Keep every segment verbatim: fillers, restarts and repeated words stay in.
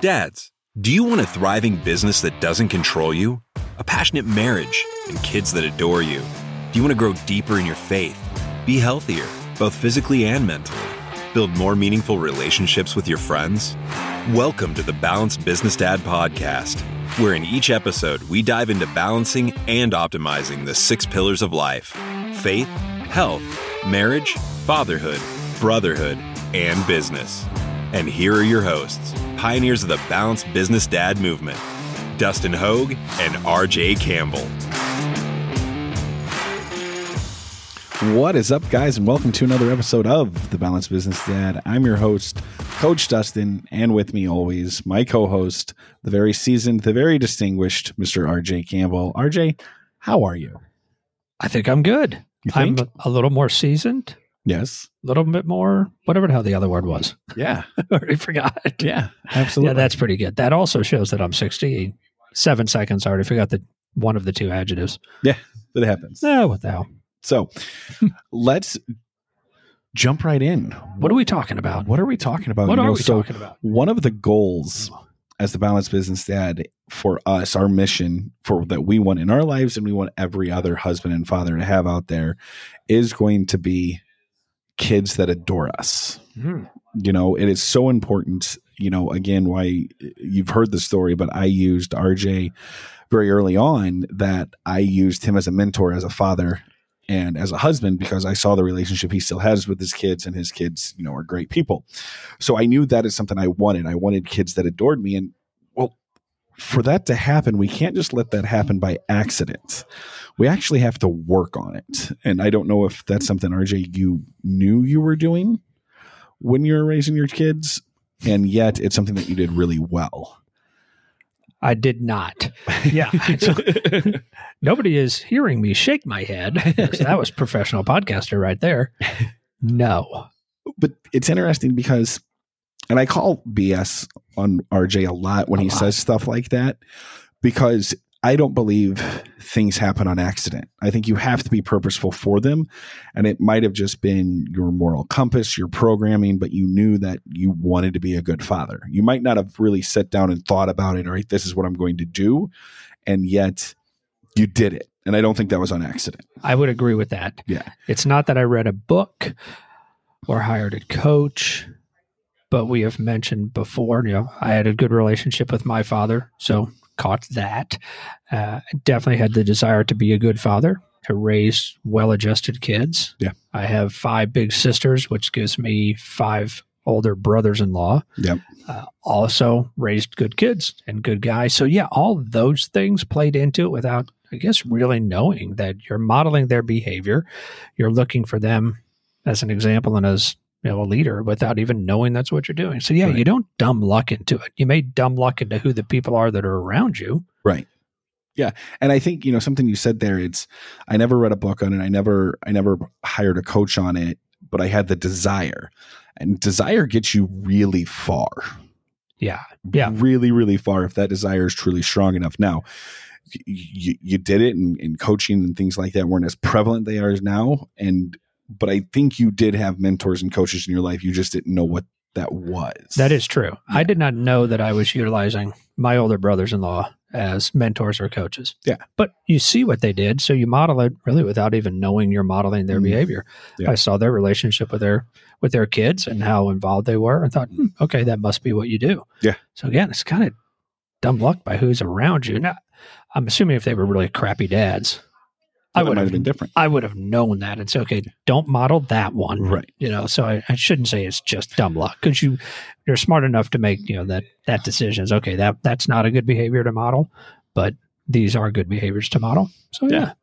Dads, do you want a thriving business that doesn't control you? A passionate marriage and kids that adore you? Do you want to grow deeper in your faith? Be healthier, both physically and mentally? Build more meaningful relationships with your friends? Welcome to the Balanced Business Dad Podcast, where in each episode we dive into balancing and optimizing the six pillars of life: faith, health, marriage, fatherhood, brotherhood, and business. And here are your hosts, pioneers of the Balanced Business Dad movement, Dustin Hogue and R J Campbell. What is up, guys, and welcome to another episode of The Balanced Business Dad. I'm your host, Coach Dustin, and with me always, my co-host, the very seasoned, the very distinguished Mister R J Campbell. R J, how are you? I think I'm good. You think? I'm a little more seasoned. Yes. A little bit more, whatever the hell the other word was. Yeah. I already forgot. Yeah, absolutely. Yeah, that's pretty good. That also shows that I'm sixty-seven seconds. I already forgot the one of the two adjectives. Yeah, but it happens. Oh, what the hell. So let's jump right in. What are we talking about? What are we talking about? What you are know, we so talking about? One of the goals as the Balanced Business Dad for us, our mission for that we want in our lives and we want every other husband and father to have out there is going to be kids that adore us. Mm. You know, it is so important. You know, again, why you've heard the story, but I used R J very early on that I used him as a mentor, as a father, and as a husband, because I saw the relationship he still has with his kids, and his kids, you know, are great people. So I knew that is something I wanted. I wanted kids that adored me. And well, for that to happen, we can't just let that happen by accident. We actually have to work on it. And I don't know if that's something, R J, you knew you were doing when you were raising your kids, and yet it's something that you did really well. I did not. Yeah. So, nobody is hearing me shake my head. So that was professional podcaster right there. No. But it's interesting because, and I call B S on R J a lot when a he lot. says stuff like that, because I don't believe things happen on accident. I think you have to be purposeful for them. And it might have just been your moral compass, your programming, but you knew that you wanted to be a good father. You might not have really sat down and thought about it, all right, this is what I'm going to do. And yet you did it. And I don't think that was on accident. I would agree with that. Yeah. It's not that I read a book or hired a coach, but we have mentioned before, you know, I had a good relationship with my father. So caught that. Uh, definitely had the desire to be a good father, to raise well-adjusted kids. Yeah. I have five big sisters, which gives me five older brothers-in-law. Yep. Uh, also raised good kids and good guys. So yeah, all those things played into it without, I guess, really knowing that you're modeling their behavior. You're looking for them as an example and as, you know, a leader without even knowing that's what you're doing. So yeah, right. You don't dumb luck into it. You may dumb luck into who the people are that are around you. Right. Yeah. And I think, you know, something you said there, it's, I never read a book on it. I never, I never hired a coach on it, but I had the desire, and desire gets you really far. Yeah. Yeah. Really, really far. If that desire is truly strong enough. Now, you, you did it, and, and coaching and things like that weren't as prevalent they are as now. And But I think you did have mentors and coaches in your life. You just didn't know what that was. That is true. Yeah. I did not know that I was utilizing my older brothers-in-law as mentors or coaches. Yeah. But you see what they did, so you model it really without even knowing you're modeling their mm. behavior. Yeah. I saw their relationship with their with their kids and how involved they were, and thought, hmm, okay, that must be what you do. Yeah. So again, it's kind of dumb luck by who's around you. Now, I'm assuming if they were really crappy dads, I would have been different. I would have known that. It's okay. Don't model that one. Right. You know, so I, I shouldn't say it's just dumb luck, because you, you're smart enough to make, you know, that, that decision is okay. That that's not a good behavior to model, but these are good behaviors to model. So yeah.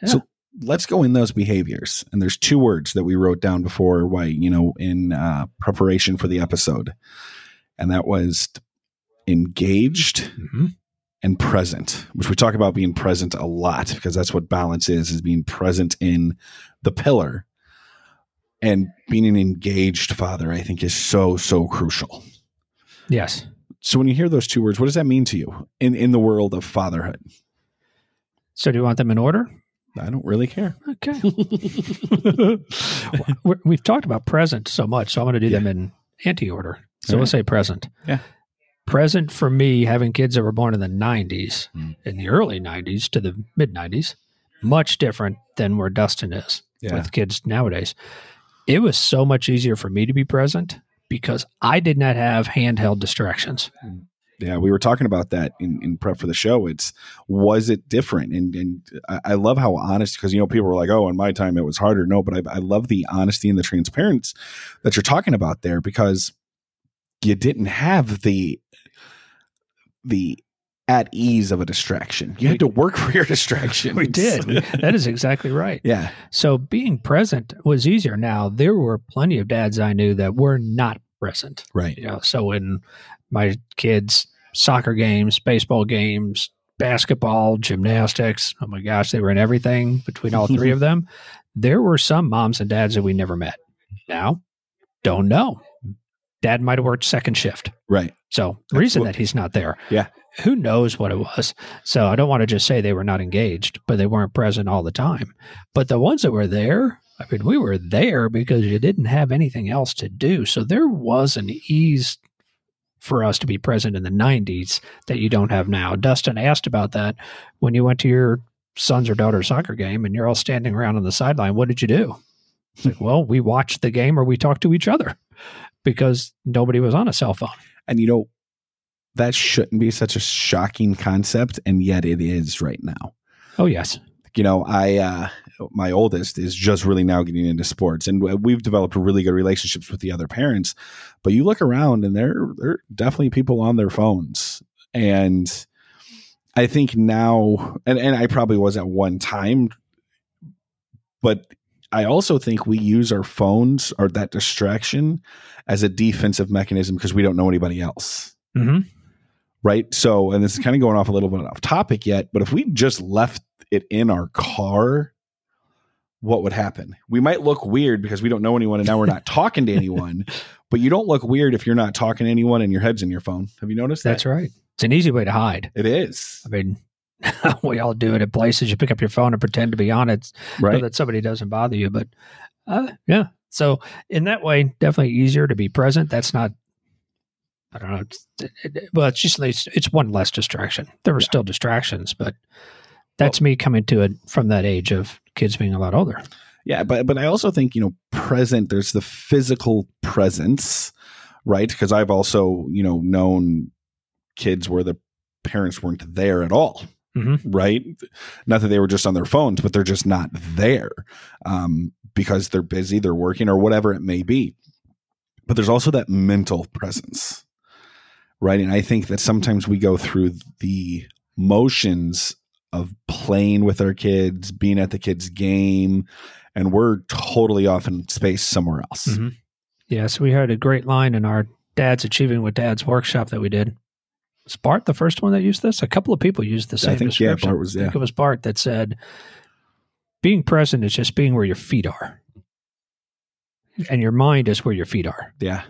yeah. So let's go in those behaviors. And there's two words that we wrote down before, why, you know, in uh, preparation for the episode, and that was engaged. Mm-hmm. And present, which we talk about being present a lot, because that's what balance is, is being present in the pillar. And being an engaged father, I think, is so, so crucial. Yes. So when you hear those two words, what does that mean to you in, in the world of fatherhood? So do you want them in order? I don't really care. Okay. Well, we've talked about present so much, so I'm going to do yeah. them in anti-order. So right. We'll say present. Yeah. present for me, having kids that were born in the nineties, mm. in the early nineties to the mid nineties, much different than where Dustin is yeah. with kids nowadays. It was so much easier for me to be present because I did not have handheld distractions. Mm. Yeah, we were talking about that in, in prep for the show. It's, was it different? And and I love how honest, because, you know, people were like, oh, in my time, it was harder. No, but I, I love the honesty and the transparency that you're talking about there, because you didn't have the, the at ease of a distraction. You had to work for your distraction. We did. That is exactly right. Yeah. So being present was easier. Now, there were plenty of dads I knew that were not present. Right. You know, so when my kids' soccer games, baseball games, basketball, gymnastics, oh my gosh, they were in everything between all three of them. There were some moms and dads that we never met. Now, don't know. Dad might have worked second shift. Right. So the reason that he's not there. Yeah. Who knows what it was? So I don't want to just say they were not engaged, but they weren't present all the time. But the ones that were there, I mean, we were there because you didn't have anything else to do. So there was an ease for us to be present in the nineties that you don't have now. Dustin asked about that. When you went to your son's or daughter's soccer game and you're all standing around on the sideline, what did you do? It's like, well, we watched the game or we talked to each other because nobody was on a cell phone. And, you know, that shouldn't be such a shocking concept, and yet it is right now. Oh, yes. You know, I, uh, my oldest is just really now getting into sports, and we've developed really good relationships with the other parents, but you look around and there, there are definitely people on their phones. And I think now, and, and I probably was at one time, but I also think we use our phones or that distraction as a defensive mechanism because we don't know anybody else. Mm-hmm. Right. So, and this is kind of going off a little bit off topic yet, but if we just left it in our car, what would happen? We might look weird because we don't know anyone and now we're not talking to anyone, but you don't look weird if you're not talking to anyone and your head's in your phone. Have you noticed that? That's right. It's an easy way to hide. It is. I mean, we all do it at places. You pick up your phone and pretend to be on it right. so that somebody doesn't bother you. But uh, yeah. So in that way, definitely easier to be present. That's not, I don't know. It's, it, well, it's just, it's, it's one less distraction. There were yeah. still distractions, but that's me coming to it from that age of kids being a lot older. Yeah, but but I also think, you know, present, there's the physical presence, right? Because I've also, you know, known kids where the parents weren't there at all, mm-hmm. right? Not that they were just on their phones, but they're just not there um, because they're busy, they're working, or whatever it may be. But there's also that mental presence, right? And I think that sometimes we go through the motions of playing with our kids, being at the kids' game, and we're totally off in space somewhere else. Mm-hmm. Yeah, so we had a great line in our Dad's Achieving with Dad's workshop that we did. Was Bart the first one that used this? A couple of people used the same I think, description. Yeah, Bart was, yeah. I think it was Bart that said, being present is just being where your feet are. And your mind is where your feet are. Yeah.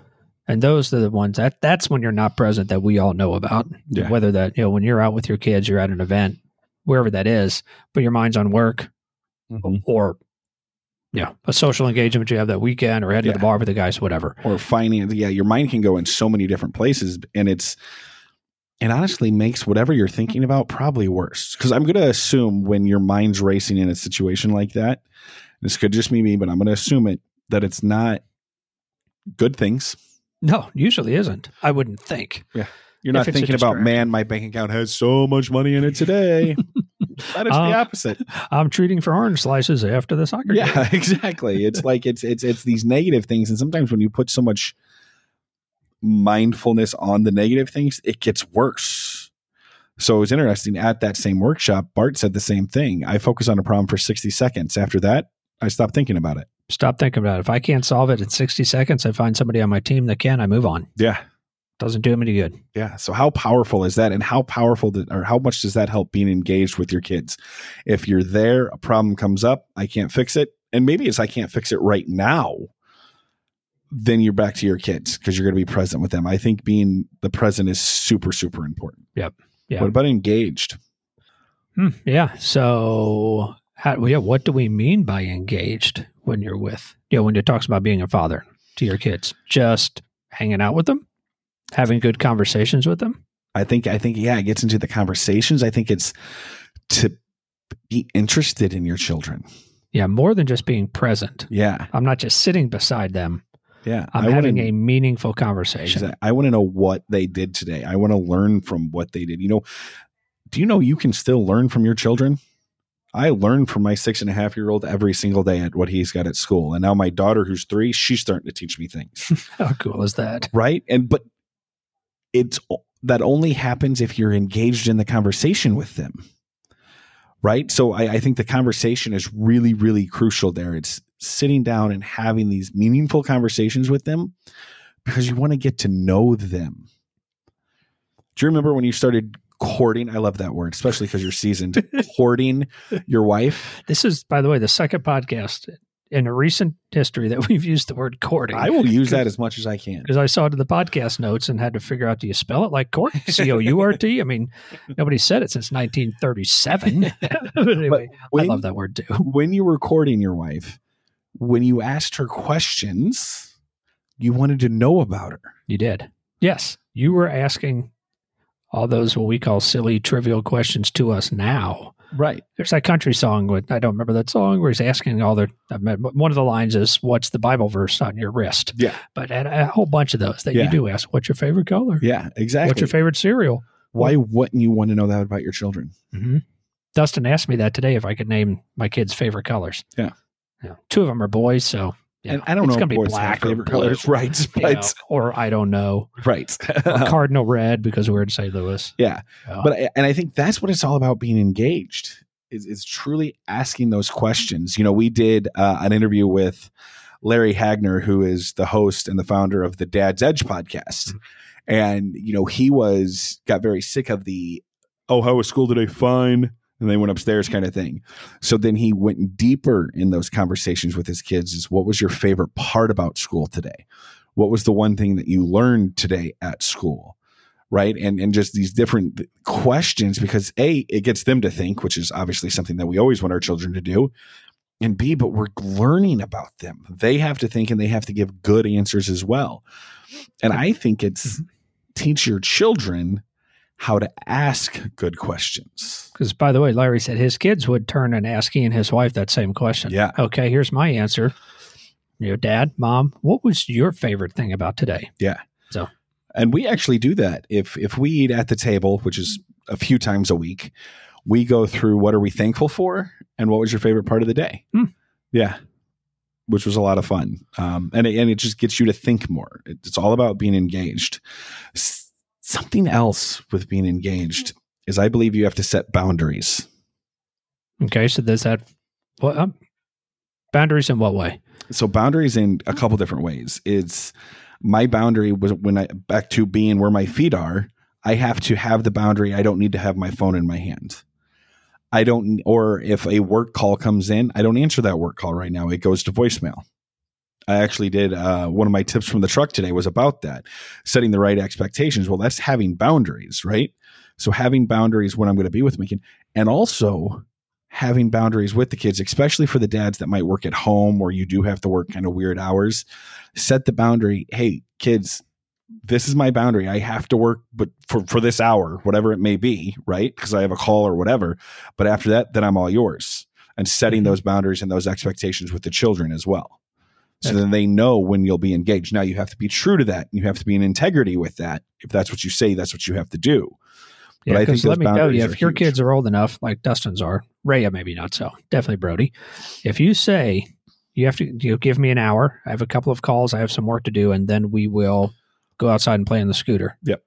And those are the ones that that's when you're not present that we all know about. Yeah. Whether that, you know, when you're out with your kids, you're at an event, wherever that is, but your mind's on work mm-hmm. or, you know, a social engagement you have that weekend or heading yeah. to the bar with the guys, whatever. Or finance. Yeah. Your mind can go in so many different places, and it's, it honestly makes whatever you're thinking about probably worse. Cause I'm going to assume when your mind's racing in a situation like that, this could just be me, but I'm going to assume it, that it's not good things. No, usually isn't. I wouldn't think. Yeah. You're not thinking about, man, my bank account has so much money in it today. That is um, the opposite. I'm treating for orange slices after the soccer yeah, game. Yeah, exactly. It's like it's it's it's these negative things. And sometimes when you put so much mindfulness on the negative things, it gets worse. So it was interesting. At that same workshop, Bart said the same thing. I focus on a problem for sixty seconds. After that, I stop thinking about it. Stop thinking about it. If I can't solve it in sixty seconds, I find somebody on my team that can, I move on. Yeah. Doesn't do him any good. Yeah. So how powerful is that? And how powerful did, or how much does that help being engaged with your kids? If you're there, a problem comes up, I can't fix it. And maybe it's I can't fix it right now. Then you're back to your kids because you're going to be present with them. I think being the present is super, super important. Yep. Yeah. What about engaged? Hmm, yeah. So how, yeah, what do we mean by engaged when you're with, you know, when it talks about being a father to your kids, just hanging out with them? having good conversations with them? I think, I think, yeah, it gets into the conversations. I think it's to be interested in your children. Yeah. More than just being present. Yeah. I'm not just sitting beside them. Yeah. I'm I having wanna, a meaningful conversation. I want to know what they did today. I want to learn from what they did. You know, do you know you can still learn from your children? I learn from my six and a half year old every single day at what he's got at school. And now my daughter, who's three, she's starting to teach me things. How cool is that? Right. And, but it's, that only happens if you're engaged in the conversation with them. Right. So I, I think the conversation is really, really crucial there. It's sitting down and having these meaningful conversations with them because you want to get to know them. Do you remember when you started courting? I love that word, especially because you're seasoned. Courting your wife. This is, by the way, the second podcast in a recent history that we've used the word courting. I will use that as much as I can. Because I saw it in the podcast notes and had to figure out, do you spell it like court? C O U R T? I mean, nobody said it since nineteen thirty-seven. But anyway, when, I love that word too. When you were courting your wife, when you asked her questions, you wanted to know about her. You did. Yes. You were asking all those what we call silly, trivial questions to us now. Right. There's that country song with, I don't remember that song, where he's asking all the, one of the lines is, what's the Bible verse on your wrist? Yeah. But a, a whole bunch of those that yeah. you do ask, what's your favorite color? Yeah, exactly. What's your favorite cereal? Why well, wouldn't you want to know that about your children? Mm-hmm. Dustin asked me that today if I could name my kids' favorite colors. Yeah. yeah. Two of them are boys, so. You know, and I don't it's know. It's going to be black or blue, colors, right? But, know, or I don't know, right? Cardinal red because we're in Saint Louis. Yeah, uh, but I, and I think that's what it's all about. Being engaged is is truly asking those questions. You know, we did uh, an interview with Larry Hagner, who is the host and the founder of the Dad's Edge podcast, mm-hmm. and you know he was got very sick of the oh, how was school today? Fine. And they went upstairs kind of thing. So then he went deeper in those conversations with his kids is what was your favorite part about school today? What was the one thing that you learned today at school? Right. And, and just these different questions, because A, it gets them to think, which is obviously something that we always want our children to do. And B, but we're learning about them. They have to think and they have to give good answers as well. And I think it's mm-hmm. teach your children how to ask good questions. Because, by the way, Larry said his kids would turn and ask he and his wife that same question. Yeah. Okay, here's my answer. You know, Dad, Mom, what was your favorite thing about today? Yeah. So, and we actually do that. If if we eat at the table, which is a few times a week, we go through what are we thankful for and what was your favorite part of the day? Mm. Yeah. Which was a lot of fun. Um, and, it, and it just gets you to think more. It, it's all about being engaged. S- Something else with being engaged is I believe you have to set boundaries. Okay. So there's that what, um, boundaries in what way? So boundaries in a couple different ways. It's my boundary was when I back to being where my feet are, I have to have the boundary. I don't need to have my phone in my hand. I don't, or if a work call comes in, I don't answer that work call right now. It goes to voicemail. I actually did uh, one of my tips from the truck today was about that, setting the right expectations. Well, that's having boundaries, right? So having boundaries when I'm going to be with my kid, and also having boundaries with the kids, especially for the dads that might work at home or you do have to work kind of weird hours. Set the boundary. Hey, kids, this is my boundary. I have to work but for, for this hour, whatever it may be, right? Because I have a call or whatever. But after that, then I'm all yours. And setting those boundaries and those expectations with the children as well. So then they know when you'll be engaged. Now you have to be true to that. You have to be in integrity with that. If that's what you say, that's what you have to do. Yeah, but I think let me tell you, if your huge. kids are old enough, like Dustin's are, Raya maybe not so, definitely Brody. If you say you have to you give me an hour, I have a couple of calls, I have some work to do, and then we will go outside and play on the scooter. Yep.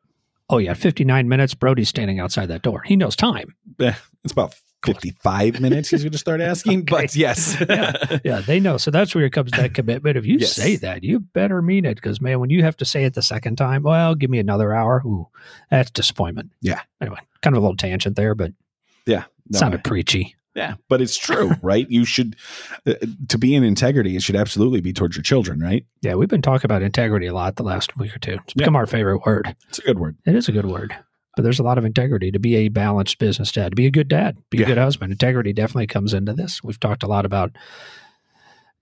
Oh yeah, fifty-nine minutes. Brody's standing outside that door. He knows time. It's about fifty-five minutes he's going to start asking, okay. But yes. yeah, yeah, they know. So that's where it comes to that commitment. If you yes. say that, you better mean it because, man, when you have to say it the second time, well, give me another hour. Ooh, that's disappointment. Yeah. Anyway, kind of a little tangent there, but yeah, no, sounded I, preachy. Yeah, but it's true, right? You should, uh, to be in integrity, it should absolutely be towards your children, right? Yeah, we've been talking about integrity a lot the last week or two. It's become yeah. our favorite word. It's a good word. It is a good word. But there's a lot of integrity to be a balanced business dad, to be a good dad, be yeah. a good husband. Integrity definitely comes into this. We've talked a lot about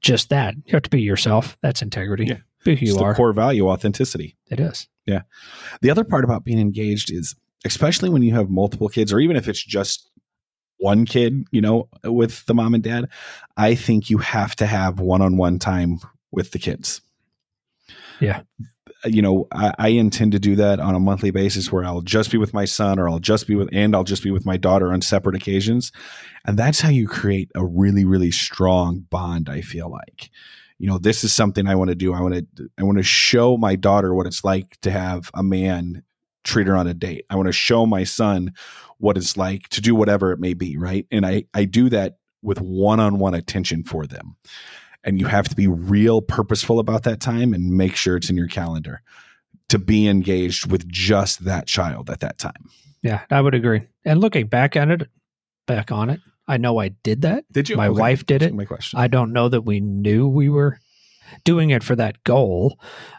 just that. You have to be yourself. That's integrity. Yeah. It's the core value, authenticity. It is. Yeah. The other part about being engaged is, especially when you have multiple kids, or even if it's just one kid, you know, with the mom and dad, I think you have to have one-on-one time with the kids. Yeah. You know, I, I intend to do that on a monthly basis where I'll just be with my son, or I'll just be with, and I'll just be with my daughter on separate occasions. And that's how you create a really, really strong bond, I feel like. You know, this is something I want to do. I want to, I want to show my daughter what it's like to have a man treat her on a date. I want to show my son what it's like to do whatever it may be. Right. And I, I do that with one-on-one attention for them. And you have to be real purposeful about that time and make sure it's in your calendar to be engaged with just that child at that time. Yeah, I would agree. And looking back at it, back on it, I know I did that. Did you? My okay. wife did it. My question. I don't know that we knew we were doing it for that goal,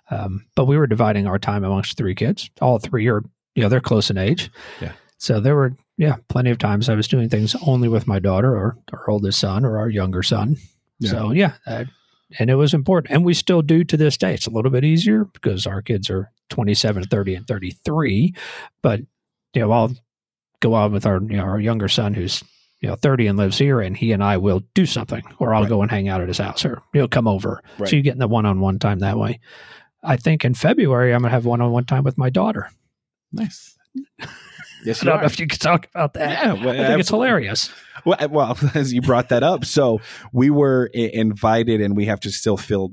um, but we were dividing our time amongst three kids. All three are, you know, they're close in age. Yeah. So there were, yeah, plenty of times I was doing things only with my daughter or our oldest son or our younger son. Yeah. So yeah, uh, and it was important. And we still do to this day. It's a little bit easier because our kids are twenty-seven, thirty, and thirty-three. But, you know, I'll go out with our, you know, our younger son who's, you know, thirty and lives here, and he and I will do something, or I'll right. go and hang out at his house, or he'll come over. Right. So you get in the one-on-one time that way. I think in February, I'm going to have one-on-one time with my daughter. Nice. Yes, I don't know if you could talk about that. Yeah, well, I think I've, it's hilarious. Well, well, as you brought that up, so we were invited, and we have to still fill.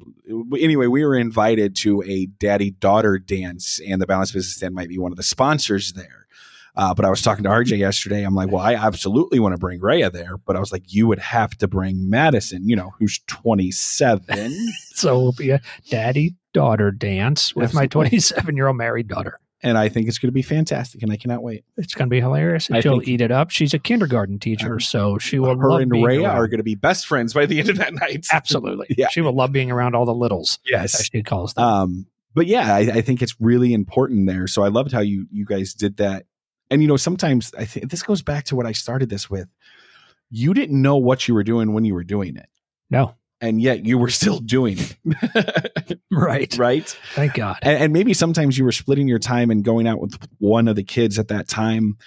Anyway, we were invited to a daddy-daughter dance, and the Balanced Business Dad might be one of the sponsors there. Uh, but I was talking to R J yesterday. I'm like, well, I absolutely want to bring Rhea there. But I was like, you would have to bring Madison, you know, who's twenty-seven. So it'll be a daddy-daughter dance with absolutely. My twenty-seven-year-old married daughter. And I think it's going to be fantastic, and I cannot wait. It's going to be hilarious. And she'll eat it up. She's a kindergarten teacher, um, so she will her love and being Rhea around. Are going to be best friends by the end of that night. Absolutely. Yeah. She will love being around all the littles. Yes. As she calls them. Um, but yeah, I, I think it's really important there. So I loved how you, you guys did that. And, you know, sometimes I think this goes back to what I started this with. You didn't know what you were doing when you were doing it. No. And yet you were still doing it. Right. Right. Thank God. And, and maybe sometimes you were splitting your time and going out with one of the kids at that time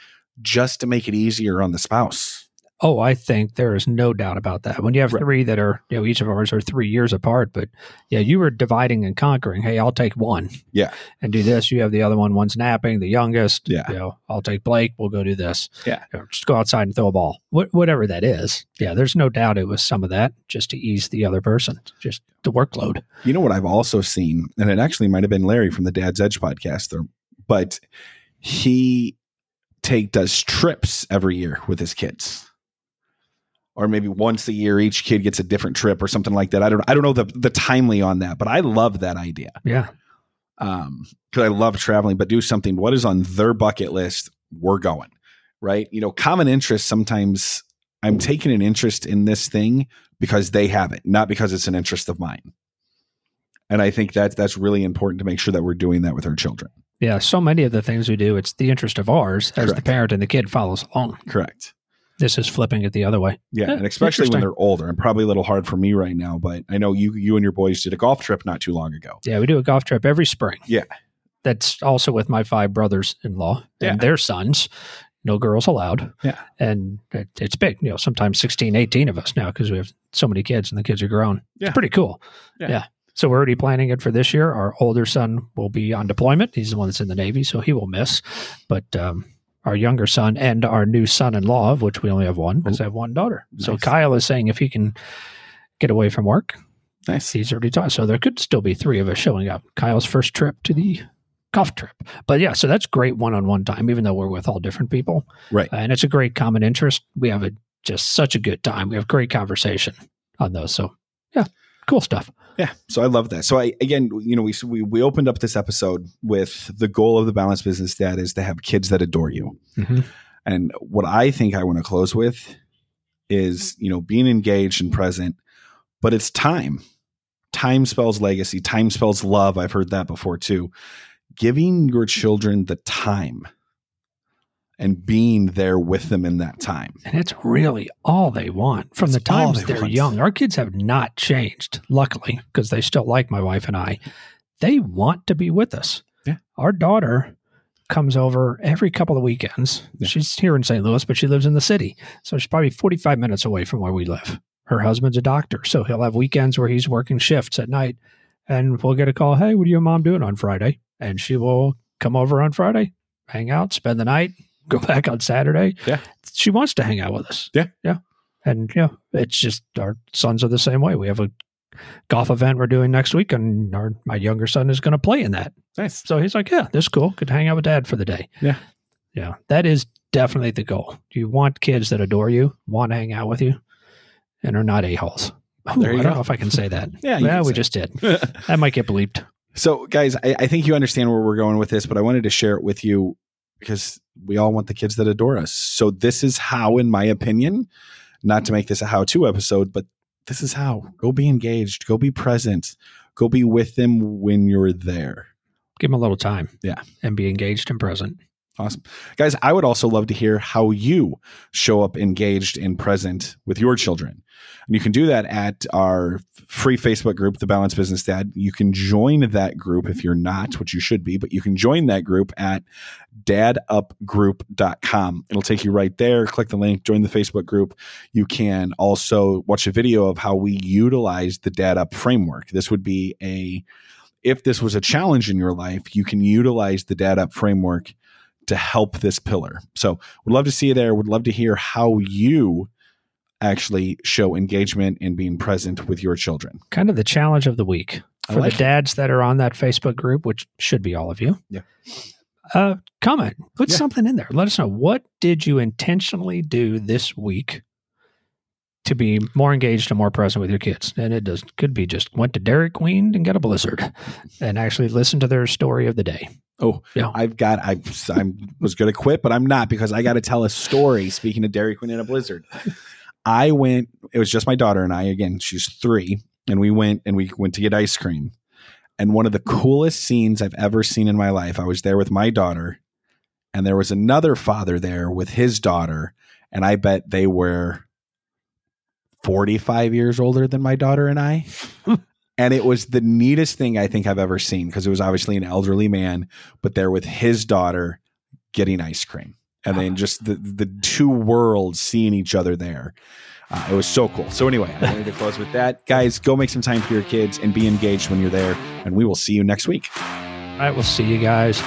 just to make it easier on the spouse. Oh, I think there is no doubt about that. When you have right. three that are, you know, each of ours are three years apart, but yeah, you were dividing and conquering. Hey, I'll take one. Yeah. And do this. You have the other one. One's napping, the youngest. Yeah. You know, I'll take Blake. We'll go do this. Yeah. You know, just go outside and throw a ball. Wh- whatever that is. Yeah. There's no doubt it was some of that just to ease the other person, just the workload. You know what I've also seen, and it actually might have been Larry from the Dad's Edge podcast there, but he take does trips every year with his kids. Or maybe once a year, each kid gets a different trip or something like that. I don't I don't know the, the timely on that, but I love that idea. Yeah. Um, because I love traveling, but do something. What is on their bucket list? We're going, right? You know, common interest. Sometimes I'm taking an interest in this thing because they have it, not because it's an interest of mine. And I think that that's really important to make sure that we're doing that with our children. Yeah. So many of the things we do, it's the interest of ours as Correct. The parent, and the kid follows along. Correct. This is flipping it the other way. Yeah, yeah, and especially when they're older. And probably a little hard for me right now, but I know you you and your boys did a golf trip not too long ago. Yeah, we do a golf trip every spring. Yeah. That's also with my five brothers-in-law and yeah. their sons. No girls allowed. Yeah. And it, it's big, you know, sometimes sixteen, eighteen of us now because we have so many kids and the kids are grown. Yeah. It's pretty cool. Yeah. yeah. So we're already planning it for this year. Our older son will be on deployment. He's the one that's in the Navy, so he will miss. But um our younger son and our new son-in-law, of which we only have one, because I have one daughter. Nice. So Kyle is saying if he can get away from work, nice. He's already taught. So there could still be three of us showing up. Kyle's first trip to the golf trip. But yeah, so that's great one-on-one time, even though we're with all different people. Right. Uh, and it's a great common interest. We have a, just such a good time. We have great conversation on those. So yeah, cool stuff. Yeah. So I love that. So I, again, you know, we, we, we opened up this episode with the goal of the Balanced Business Dad is to have kids that adore you. Mm-hmm. And what I think I want to close with is, you know, being engaged and present, but it's time. Time spells legacy. Time spells love. I've heard that before too. Giving your children the time and being there with them in that time. And it's really all they want from it's the times they're want. Young. Our kids have not changed, luckily, because they still like my wife and I. they want to be with us. Yeah. Our daughter comes over every couple of weekends. Yeah. She's here in Saint Louis, but she lives in the city. So she's probably forty-five minutes away from where we live. Her husband's a doctor, so he'll have weekends where he's working shifts at night. And we'll get a call, hey, what are your mom doing on Friday? And she will come over on Friday, hang out, spend the night, go back on Saturday. Yeah. She wants to hang out with us. Yeah. Yeah. And, yeah, it's just our sons are the same way. We have a golf event we're doing next week, and our, my younger son is going to play in that. Nice. So he's like, yeah, this is cool. Could hang out with Dad for the day. Yeah. Yeah. That is definitely the goal. You want kids that adore you, want to hang out with you, and are not a-holes. Ooh, there you I don't go. know if I can say that. yeah, yeah we just it. did. That might get bleeped. So, guys, I, I think you understand where we're going with this, but I wanted to share it with you because we all want the kids that adore us. So this is how, in my opinion, not to make this a how-to episode, but this is how. Go be engaged. Go be present. Go be with them when you're there. Give them a little time. Yeah. And be engaged and present. Awesome. Guys, I would also love to hear how you show up engaged and present with your children. And you can do that at our free Facebook group, The Balanced Business Dad. You can join that group if you're not, which you should be, but you can join that group at dad up group dot com. It'll take you right there. Click the link, join the Facebook group. You can also watch a video of how we utilize the Dad Up framework. This would be a, if this was a challenge in your life, you can utilize the Dad Up framework to help this pillar. So we'd love to see you there. We'd love to hear how you actually show engagement and being present with your children. Kind of the challenge of the week for like the dads it. that are on that Facebook group, which should be all of you. Yeah. Uh, comment, put yeah. something in there. Let us know, what did you intentionally do this week to be more engaged and more present with your kids? And it does, could be just went to Dairy Queen and got a Blizzard and actually listened to their story of the day. Oh, yeah. I've got, I I'm, was going to quit, but I'm not, because I got to tell a story. Speaking of Dairy Queen and a Blizzard, I went, it was just my daughter and I, again, she's three, and we went and we went to get ice cream. And one of the coolest scenes I've ever seen in my life, I was there with my daughter, and there was another father there with his daughter. And I bet they were forty-five years older than my daughter and I. And it was the neatest thing I think I've ever seen, because it was obviously an elderly man, but there with his daughter getting ice cream. And then just the, the two worlds seeing each other there. Uh, it was so cool. So anyway, I wanted to close with that. Guys, go make some time for your kids and be engaged when you're there. And we will see you next week. All right, we'll see you guys.